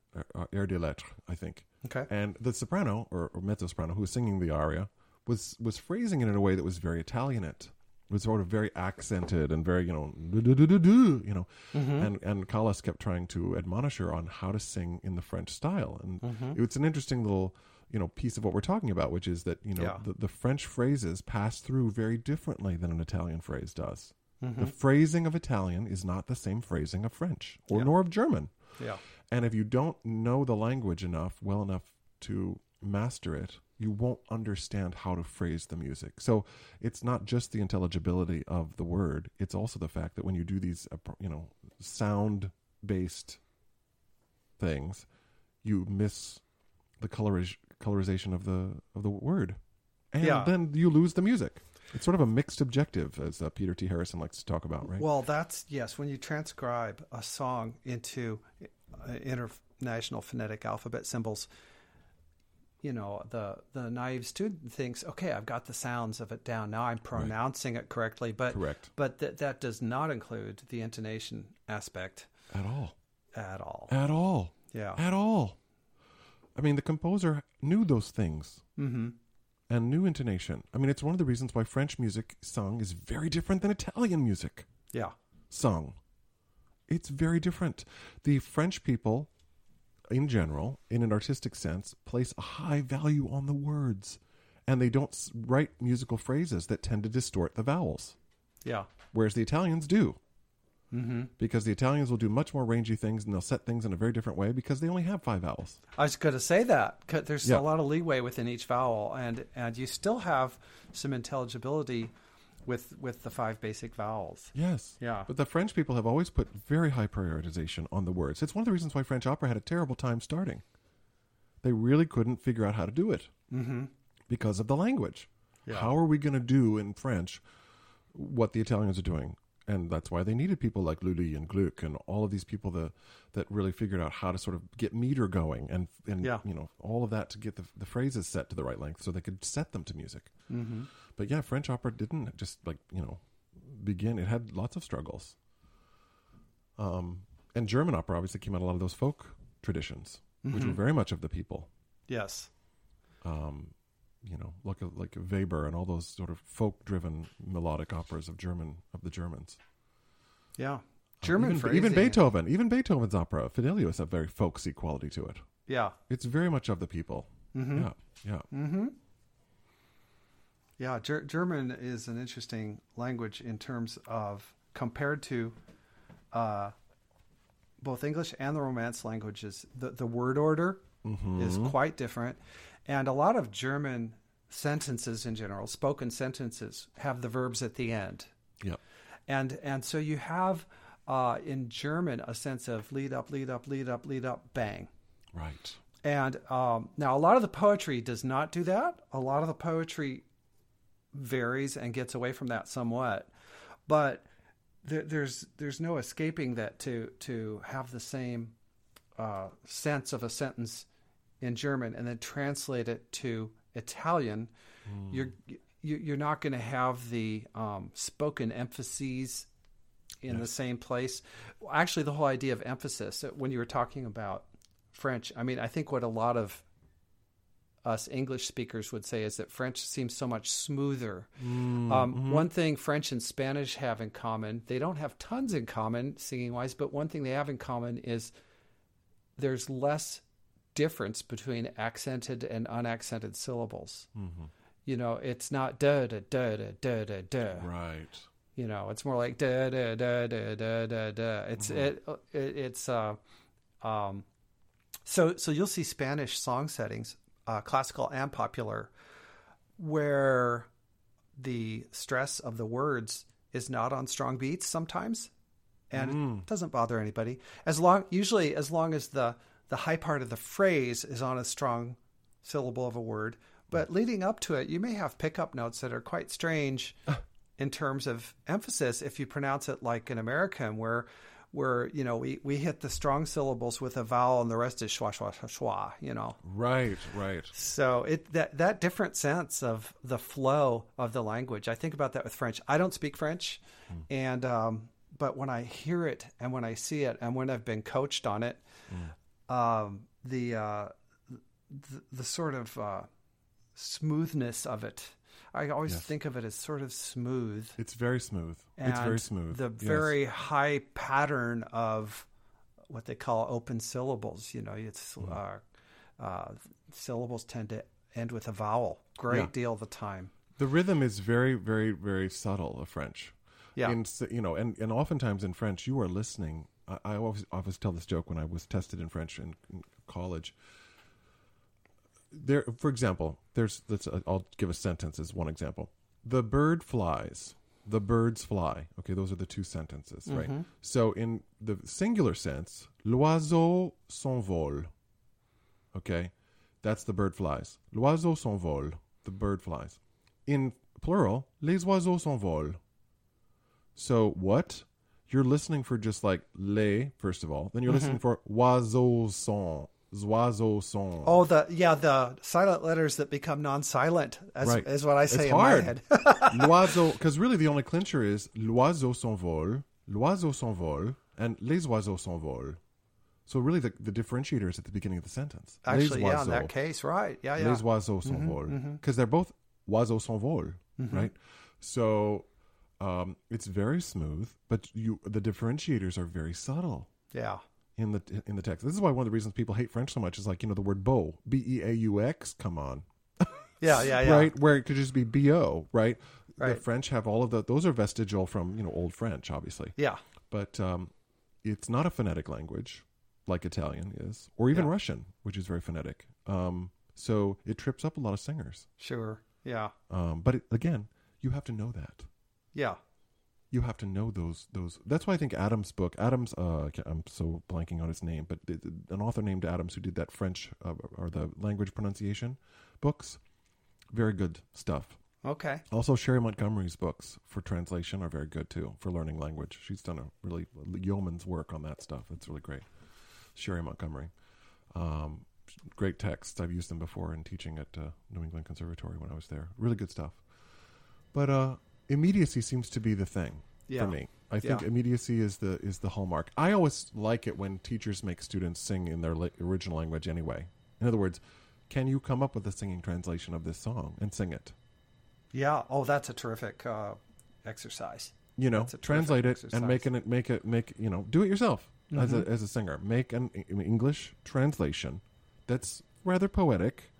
Air des Lettres, I think. Okay. And the soprano, or, or mezzo-soprano, who was singing the aria, was, was phrasing it in a way that was very Italianate. It was sort of very accented and very, you know, you know. Mm-hmm. And, and Callas kept trying to admonish her on how to sing in the French style. And mm-hmm. it's an interesting little, you know, piece of what we're talking about, which is that, you know, yeah. the, the French phrases pass through very differently than an Italian phrase does. Mm-hmm. The phrasing of Italian is not the same phrasing of French, or yeah. nor of German. Yeah. And if you don't know the language enough, well enough to master it, you won't understand how to phrase the music. So it's not just the intelligibility of the word. It's also the fact that when you do these, you know, sound-based things, you miss the colorish, colorization of the of the word. And yeah. then you lose the music. It's sort of a mixed objective, as uh, Peter T. Harrison likes to talk about, right? Well, that's, yes, when you transcribe a song into uh, International Phonetic Alphabet symbols, you know, the, the naive student thinks, okay, I've got the sounds of it down. Now I'm pronouncing right. it correctly. But Correct. But th- that does not include the intonation aspect. At all. At all. At all. Yeah. At all. I mean, the composer knew those things. Mm-hmm. And new intonation. I mean, it's one of the reasons why French music sung is very different than Italian music. Yeah. Sung. It's very different. The French people, in general, in an artistic sense, place a high value on the words. And they don't write musical phrases that tend to distort the vowels. Yeah. Whereas the Italians do. Mm-hmm. Because the Italians will do much more rangy things, and they'll set things in a very different way because they only have five vowels. I was going to say that. There's yeah. a lot of leeway within each vowel, and, and you still have some intelligibility with with the five basic vowels. Yes. Yeah. But the French people have always put very high prioritization on the words. It's one of the reasons why French opera had a terrible time starting. They really couldn't figure out how to do it mm-hmm. because of the language. Yeah. How are we going to do in French what the Italians are doing? And that's why they needed people like Lully and Gluck and all of these people that, that really figured out how to sort of get meter going and, and yeah. you know, all of that to get the, the phrases set to the right length so they could set them to music. Mm-hmm. But yeah, French opera didn't just like, you know, begin. It had lots of struggles. Um, and German opera obviously came out of a lot of those folk traditions, mm-hmm. which were very much of the people. Yes. Um, you know, like a, like a Weber and all those sort of folk-driven melodic operas of German of the Germans. Yeah, German. Um, even, even Beethoven, even Beethoven's opera Fidelio has a very folksy quality to it. Yeah, it's very much of the people. Mm-hmm. Yeah, yeah, mm-hmm. yeah. Ger- German is an interesting language in terms of compared to uh, both English and the Romance languages. The the word order mm-hmm. is quite different. And a lot of German sentences in general, spoken sentences, have the verbs at the end. Yeah. And and so you have uh, in German a sense of lead up, lead up, lead up, lead up, bang. Right. And um, now a lot of the poetry does not do that. A lot of the poetry varies and gets away from that somewhat. But there, there's there's no escaping that to, to have the same uh, sense of a sentence in German and then translate it to Italian, mm. you're you, you're not going to have the um, spoken emphases in yes. the same place. Actually, the whole idea of emphasis when you were talking about French, I mean, I think what a lot of us English speakers would say is that French seems so much smoother. Mm. Um, mm-hmm. One thing French and Spanish have in common, they don't have tons in common singing wise, but one thing they have in common is there's less difference between accented and unaccented syllables. Mm-hmm. You know, it's not da da da da da da da. Right. You know, it's more like da da da da da da da. It's mm-hmm. it, it it's uh um so so you'll see Spanish song settings, uh, classical and popular, where the stress of the words is not on strong beats sometimes, and mm. it doesn't bother anybody as long usually as long as the the high part of the phrase is on a strong syllable of a word, but leading up to it, you may have pickup notes that are quite strange in terms of emphasis. If you pronounce it like an American, where, where you know, we, we hit the strong syllables with a vowel and the rest is schwa, schwa, schwa, schwa, you know. Right, right. So it that that different sense of the flow of the language. I think about that with French. I don't speak French, mm. and um, but when I hear it and when I see it and when I've been coached on it, mm. Um, the, uh, the the sort of uh, smoothness of it. I always yes. think of it as sort of smooth. It's very smooth. And it's very smooth. The yes. very high pattern of what they call open syllables. You know, it's mm. uh, uh, syllables tend to end with a vowel. Great yeah. deal of the time. The rhythm is very, very, very subtle of French. Yeah, in, you know, and, and oftentimes in French, you are listening. I always, always tell this joke when I was tested in French in, in college. There, for example, there's. Let's, I'll give a sentence as one example. The bird flies. The birds fly. Okay, those are the two sentences, mm-hmm. right? So in the singular sense, l'oiseau s'envole. Okay, that's the bird flies. L'oiseau s'envole. The bird flies. In plural, les oiseaux s'envolent. So what? You're listening for just like les, first of all. Then you're mm-hmm. listening for oiseau son, oiseau son. Oh, the yeah, the silent letters that become non-silent as, right. is what I say it's in hard. My head. L'oiseau, because really the only clincher is l'oiseau s'envole, l'oiseau s'envole, and les oiseaux s'envolent. So really the, the differentiator is at the beginning of the sentence. Actually, yeah, in that case, right. Yeah, yeah. Les oiseaux s'envolent. Because mm-hmm, mm-hmm. they're both oiseaux s'envolent, mm-hmm. right? So... Um, it's very smooth, but you the differentiators are very subtle. Yeah, in the in the text. This is why one of the reasons people hate French so much is like you know the word beau, b e a u x. Come on. Yeah, yeah, yeah. Right, where it could just be b o. Right? Right. The French have all of the. Those are vestigial from you know old French, obviously. Yeah. But um, it's not a phonetic language like Italian is, or even yeah. Russian, which is very phonetic. Um, so it trips up a lot of singers. Sure. Yeah. Um, but it, again, you have to know that. Yeah. You have to know those. Those. That's why I think Adams' book, Adams, uh, I'm so blanking on his name, but an author named Adams who did that French uh, or the language pronunciation books, very good stuff. Okay. Also, Sherry Montgomery's books for translation are very good, too, for learning language. She's done a really yeoman's work on that stuff. It's really great. Sherry Montgomery. Um, great texts. I've used them before in teaching at uh, New England Conservatory when I was there. Really good stuff. But uh, immediacy seems to be the thing yeah. for me. I think yeah. immediacy is the is the hallmark. I always like it when teachers make students sing in their la- original language anyway. In other words, can you come up with a singing translation of this song and sing it? Yeah. Oh, that's a terrific uh, exercise. You know, translate it exercise. and make it, make it, make, you know, do it yourself mm-hmm. as a as a singer. Make an, an English translation that's rather poetic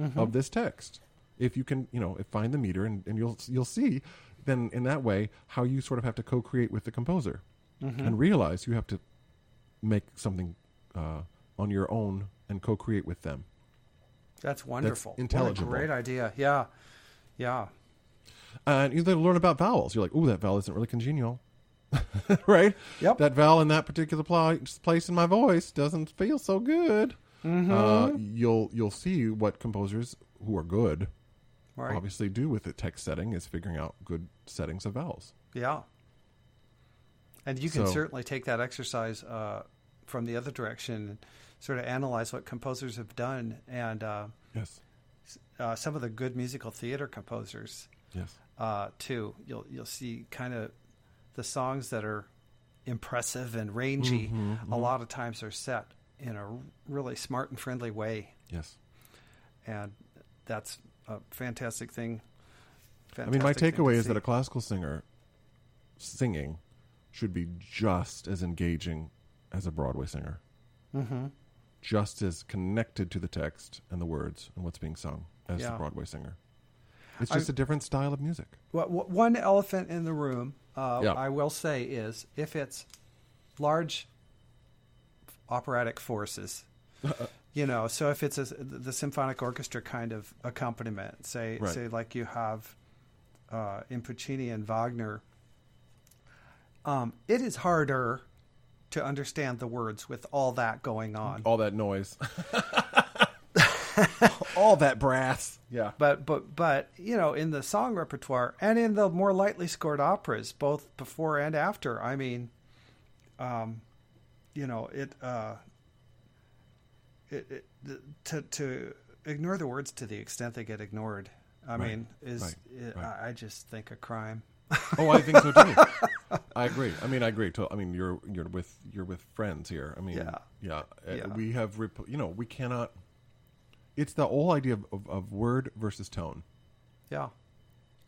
mm-hmm. of this text. If you can, you know, find the meter and, and you'll you'll see then in that way how you sort of have to co-create with the composer mm-hmm. and realize you have to make something uh, on your own and co-create with them. That's wonderful. That's intelligible. What a great idea. Yeah. Yeah. Uh, and you learn about vowels. You're like, ooh, that vowel isn't really congenial. Right? Yep. That vowel in that particular pl- place in my voice doesn't feel so good. Mm-hmm. Uh, you'll you'll see what composers who are good right. obviously do with the text setting is figuring out good settings of vowels. Yeah. And you can so, certainly take that exercise uh, from the other direction and sort of analyze what composers have done. And uh, yes. Uh, some of the good musical theater composers, yes, uh, too. You'll you'll see kind of the songs that are impressive and rangy. Mm-hmm, a mm-hmm. lot of times are set in a really smart and friendly way. Yes, and that's a fantastic thing. Fantastic I mean, my takeaway is see. that a classical singer singing should be just as engaging as a Broadway singer. Mm-hmm. Just as connected to the text and the words and what's being sung as yeah. the Broadway singer. It's just I, a different style of music. Well, one elephant in the room, uh, yeah. I will say, is if it's large operatic forces, you know, so if it's a, the symphonic orchestra kind of accompaniment, say, right. say like you have uh, in Puccini and Wagner, um, it is harder to understand the words with all that going on, all that noise, all that brass. Yeah. But, but, but, you know, in the song repertoire and in the more lightly scored operas, both before and after, I mean, um, you know, it, uh, it, it to, to ignore the words to the extent they get ignored, I right. mean, is, right. It, right. I just think a crime. Oh, I think so too. I agree. I mean, I agree. Too. I mean, you're you're with you're with friends here. I mean, yeah, yeah. yeah. We have, rep- you know, we cannot. It's the whole idea of, of, of word versus tone. Yeah.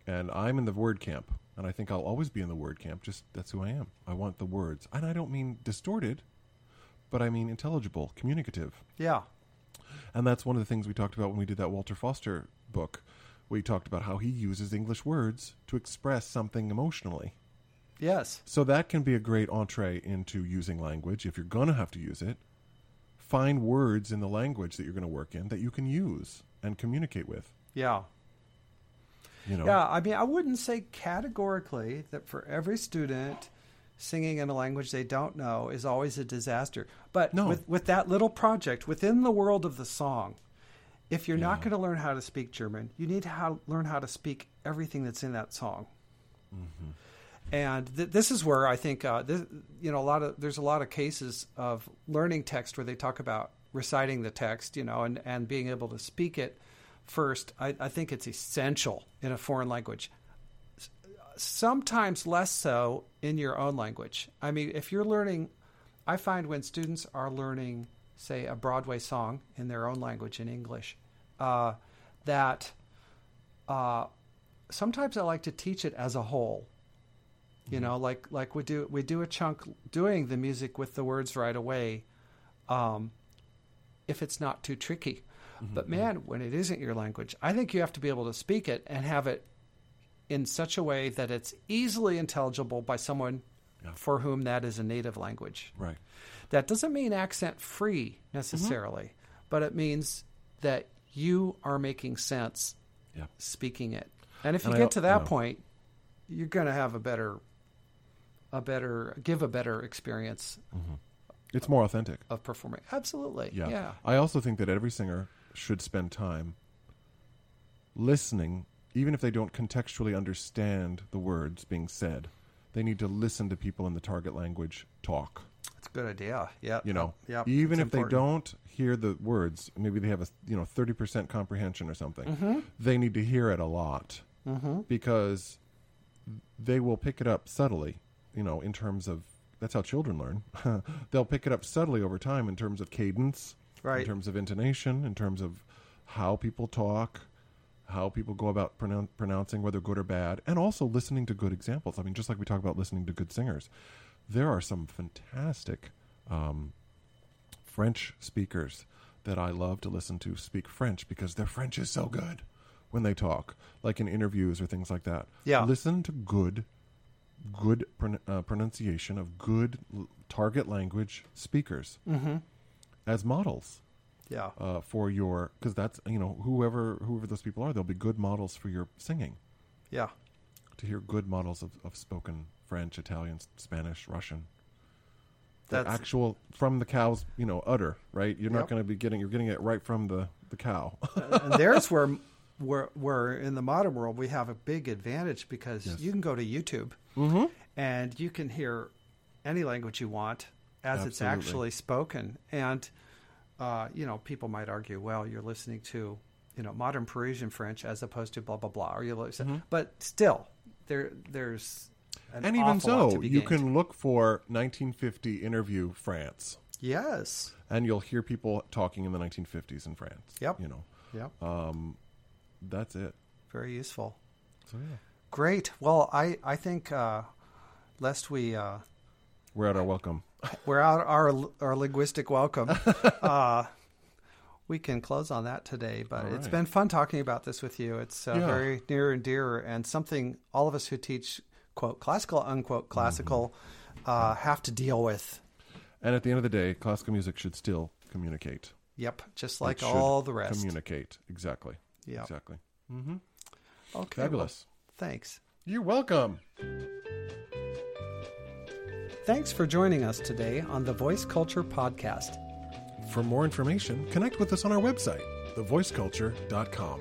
And I'm in the word camp, and I think I'll always be in the word camp. Just that's who I am. I want the words, and I don't mean distorted, but I mean intelligible, communicative. Yeah. And that's one of the things we talked about when we did that Walter Foster book. We talked about how he uses English words to express something emotionally. Yes. So that can be a great entree into using language. If you're going to have to use it, find words in the language that you're going to work in that you can use and communicate with. Yeah. You know. Yeah, I mean, I wouldn't say categorically that for every student singing in a language they don't know is always a disaster. But no. with, with that little project within the world of the song, if you're yeah. not going to learn how to speak German, you need to how, learn how to speak everything that's in that song. Mm-hmm. And th- this is where I think, uh, this, you know, a lot of there's a lot of cases of learning text where they talk about reciting the text, you know, and, and being able to speak it first. I, I think it's essential in a foreign language. Sometimes less so in your own language. I mean, if you're learning, I find when students are learning, say, a Broadway song in their own language, in English, uh, that uh, sometimes I like to teach it as a whole. You mm-hmm. know, like like we do we do a chunk doing the music with the words right away, um, if it's not too tricky. Mm-hmm. But man, when it isn't your language, I think you have to be able to speak it and have it in such a way that it's easily intelligible by someone yeah. for whom that is a native language. Right. That doesn't mean accent-free necessarily, mm-hmm. but it means that you are making sense yeah. speaking it. And if you and get to that you know, point, you're going to have a better, a better, give a better experience. Mm-hmm. It's more authentic. Of performing. Absolutely. Yeah. yeah. I also think that every singer should spend time listening, even if they don't contextually understand the words being said. They need to listen to people in the target language talk. That's a good idea. Yeah. You know, uh, yeah, even if important. They don't hear the words, maybe they have a, you know, thirty percent comprehension or something. Mm-hmm. They need to hear it a lot mm-hmm. because they will pick it up subtly, you know, in terms of, that's how children learn. They'll pick it up subtly over time in terms of cadence, right. in terms of intonation, in terms of how people talk, how people go about pronoun- pronouncing, whether good or bad, and also listening to good examples. I mean, just like we talk about listening to good singers, there are some fantastic um, French speakers that I love to listen to speak French because their French is so good when they talk, like in interviews or things like that. Yeah. Listen to good good pron- uh, pronunciation of good l- target language speakers mm-hmm. as models yeah uh, for your, because that's, you know, whoever whoever those people are, they'll be good models for your singing. Yeah to hear good models of, of spoken French, Italian, Spanish, Russian, that's the actual from the cow's, you know, udder, right? You're yep. not going to be getting, you're getting it right from the the cow. And there's where Where, where in the modern world we have a big advantage because yes. you can go to YouTube mm-hmm. and you can hear any language you want as Absolutely. It's actually spoken. And, uh, you know, people might argue, well, you're listening to, you know, modern Parisian French as opposed to blah, blah, blah. Or you mm-hmm. But still, there there's an And even awful so, lot to be you gained. Can look for nineteen fifty interview France. Yes. And you'll hear people talking in the nineteen fifties in France. Yep. You know. Yep. Um, That's it. Very useful. So, yeah. Great. Well, I, I think uh, lest we... Uh, we're at our welcome. We're out our our linguistic welcome. uh, we can close on that today, but right. it's been fun talking about this with you. It's uh, yeah. very near and dear, and something all of us who teach, quote, classical, unquote, classical, mm-hmm. uh, have to deal with. And at the end of the day, classical music should still communicate. Yep, just like all the rest. Communicate, exactly. Yeah. Exactly. Mm-hmm. Okay. Fabulous. Well, thanks. You're welcome. Thanks for joining us today on the Voice Culture Podcast. For more information, connect with us on our website, the voice culture dot com.